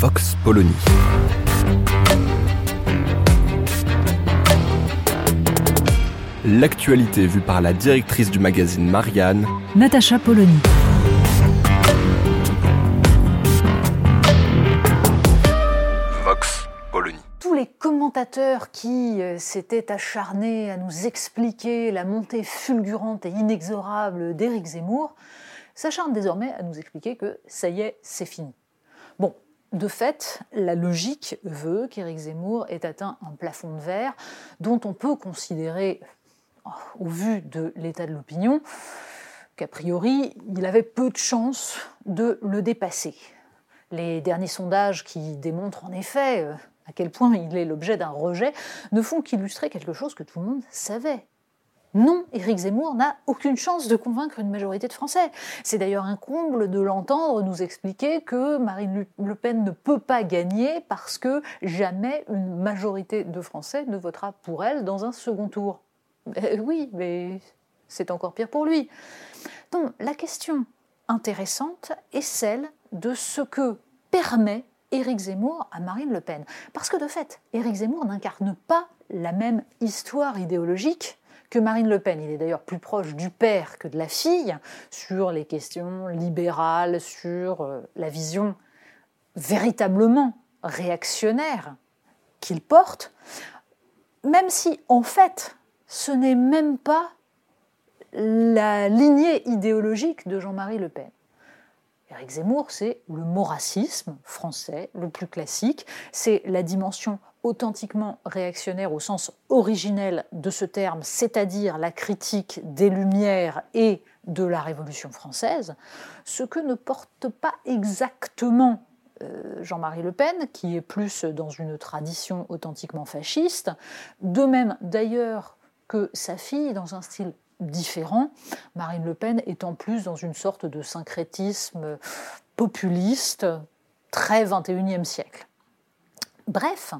Vox Polony. L'actualité vue par la directrice du magazine Marianne, Natacha Polony. Les commentateurs qui s'étaient acharnés à nous expliquer la montée fulgurante et inexorable d'Éric Zemmour s'acharnent désormais à nous expliquer que ça y est, c'est fini. Bon, de fait, la logique veut qu'Éric Zemmour ait atteint un plafond de verre dont on peut considérer, au vu de l'état de l'opinion, qu'a priori, il avait peu de chances de le dépasser. Les derniers sondages qui démontrent en effet à quel point il est l'objet d'un rejet, ne font qu'illustrer quelque chose que tout le monde savait. Non, Éric Zemmour n'a aucune chance de convaincre une majorité de Français. C'est d'ailleurs un comble de l'entendre nous expliquer que Marine Le Pen ne peut pas gagner parce que jamais une majorité de Français ne votera pour elle dans un second tour. Oui, mais c'est encore pire pour lui. Donc, la question intéressante est celle de ce que permet Éric Zemmour à Marine Le Pen. Parce que de fait, Éric Zemmour n'incarne pas la même histoire idéologique que Marine Le Pen. Il est d'ailleurs plus proche du père que de la fille sur les questions libérales, sur la vision véritablement réactionnaire qu'il porte, même si, en fait, ce n'est même pas la lignée idéologique de Jean-Marie Le Pen. Éric Zemmour, c'est le mot racisme français, le plus classique. C'est la dimension authentiquement réactionnaire au sens originel de ce terme, c'est-à-dire la critique des Lumières et de la Révolution française, ce que ne porte pas exactement Jean-Marie Le Pen, qui est plus dans une tradition authentiquement fasciste, de même d'ailleurs que sa fille dans un style différent, Marine Le Pen est en plus dans une sorte de syncrétisme populiste très XXIe siècle. Bref,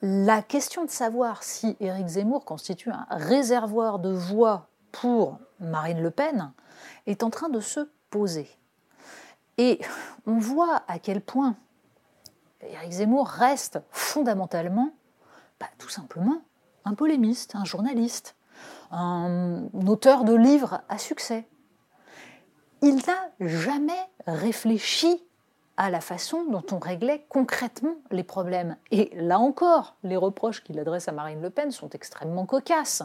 la question de savoir si Éric Zemmour constitue un réservoir de voix pour Marine Le Pen est en train de se poser. Et on voit à quel point Éric Zemmour reste fondamentalement, tout simplement, un polémiste, un journaliste, un auteur de livres à succès. Il n'a jamais réfléchi à la façon dont on réglait concrètement les problèmes. Et là encore, les reproches qu'il adresse à Marine Le Pen sont extrêmement cocasses.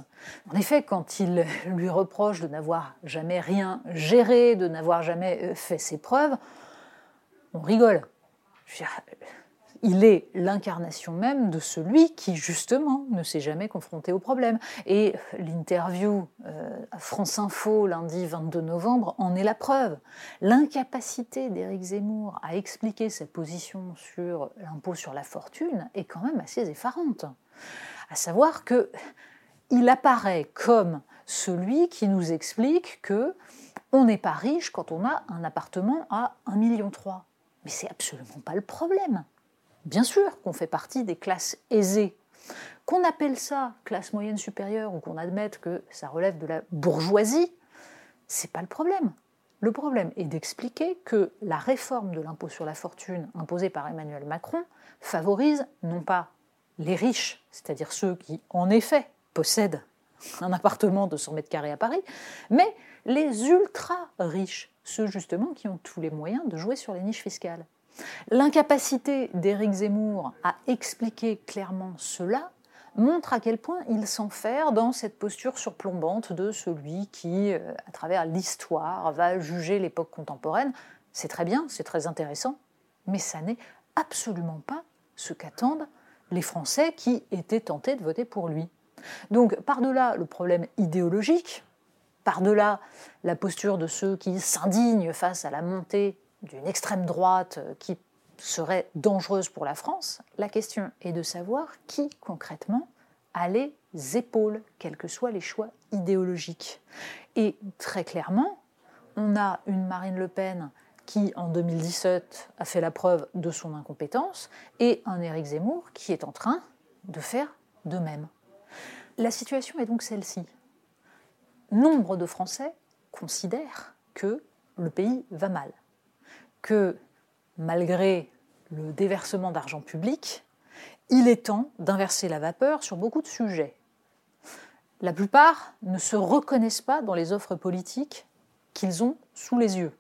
En effet, quand il lui reproche de n'avoir jamais rien géré, de n'avoir jamais fait ses preuves, on rigole. Il est l'incarnation même de celui qui, justement, ne s'est jamais confronté au problème. Et l'interview à France Info, lundi 22 novembre, en est la preuve. L'incapacité d'Éric Zemmour à expliquer sa position sur l'impôt sur la fortune est quand même assez effarante. À savoir qu'il apparaît comme celui qui nous explique qu'on n'est pas riche quand on a un appartement à 1,3 million. Mais c'est absolument pas le problème. Bien sûr qu'on fait partie des classes aisées. Qu'on appelle ça classe moyenne supérieure ou qu'on admette que ça relève de la bourgeoisie, c'est pas le problème. Le problème est d'expliquer que la réforme de l'impôt sur la fortune imposée par Emmanuel Macron favorise non pas les riches, c'est-à-dire ceux qui, en effet, possèdent un appartement de 100 mètres carrés à Paris, mais les ultra-riches, ceux justement qui ont tous les moyens de jouer sur les niches fiscales. L'incapacité d'Éric Zemmour à expliquer clairement cela montre à quel point il s'enferre dans cette posture surplombante de celui qui, à travers l'histoire, va juger l'époque contemporaine. C'est très bien, c'est très intéressant, mais ça n'est absolument pas ce qu'attendent les Français qui étaient tentés de voter pour lui. Donc, par-delà le problème idéologique, par-delà la posture de ceux qui s'indignent face à la montée d'une extrême droite qui serait dangereuse pour la France, la question est de savoir qui, concrètement, a les épaules, quels que soient les choix idéologiques. Et très clairement, on a une Marine Le Pen qui, en 2017, a fait la preuve de son incompétence, et un Éric Zemmour qui est en train de faire de même. La situation est donc celle-ci. Nombre de Français considèrent que le pays va mal, que, malgré le déversement d'argent public, il est temps d'inverser la vapeur sur beaucoup de sujets. La plupart ne se reconnaissent pas dans les offres politiques qu'ils ont sous les yeux,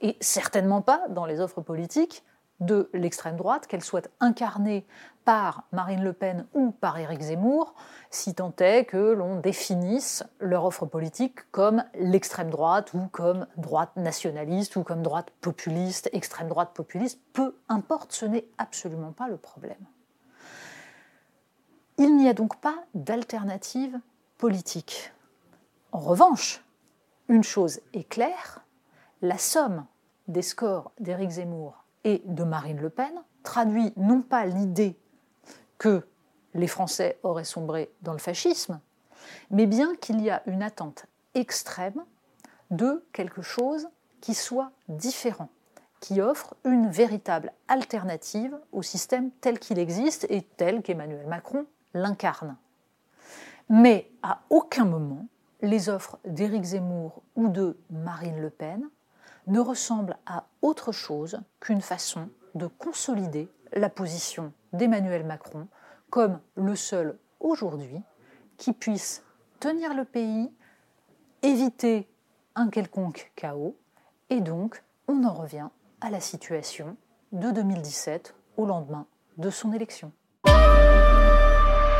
et certainement pas dans les offres politiques de l'extrême droite, qu'elles soient incarnées par Marine Le Pen ou par Éric Zemmour, si tant est que l'on définisse leur offre politique comme l'extrême droite ou comme droite nationaliste ou comme droite populiste, extrême droite populiste, peu importe, ce n'est absolument pas le problème. Il n'y a donc pas d'alternative politique. En revanche, une chose est claire, la somme des scores d'Éric Zemmour et de Marine Le Pen traduit non pas l'idée que les Français auraient sombré dans le fascisme, mais bien qu'il y a une attente extrême de quelque chose qui soit différent, qui offre une véritable alternative au système tel qu'il existe et tel qu'Emmanuel Macron l'incarne. Mais à aucun moment, les offres d'Éric Zemmour ou de Marine Le Pen ne ressemble à autre chose qu'une façon de consolider la position d'Emmanuel Macron comme le seul aujourd'hui qui puisse tenir le pays, éviter un quelconque chaos, et donc on en revient à la situation de 2017 au lendemain de son élection.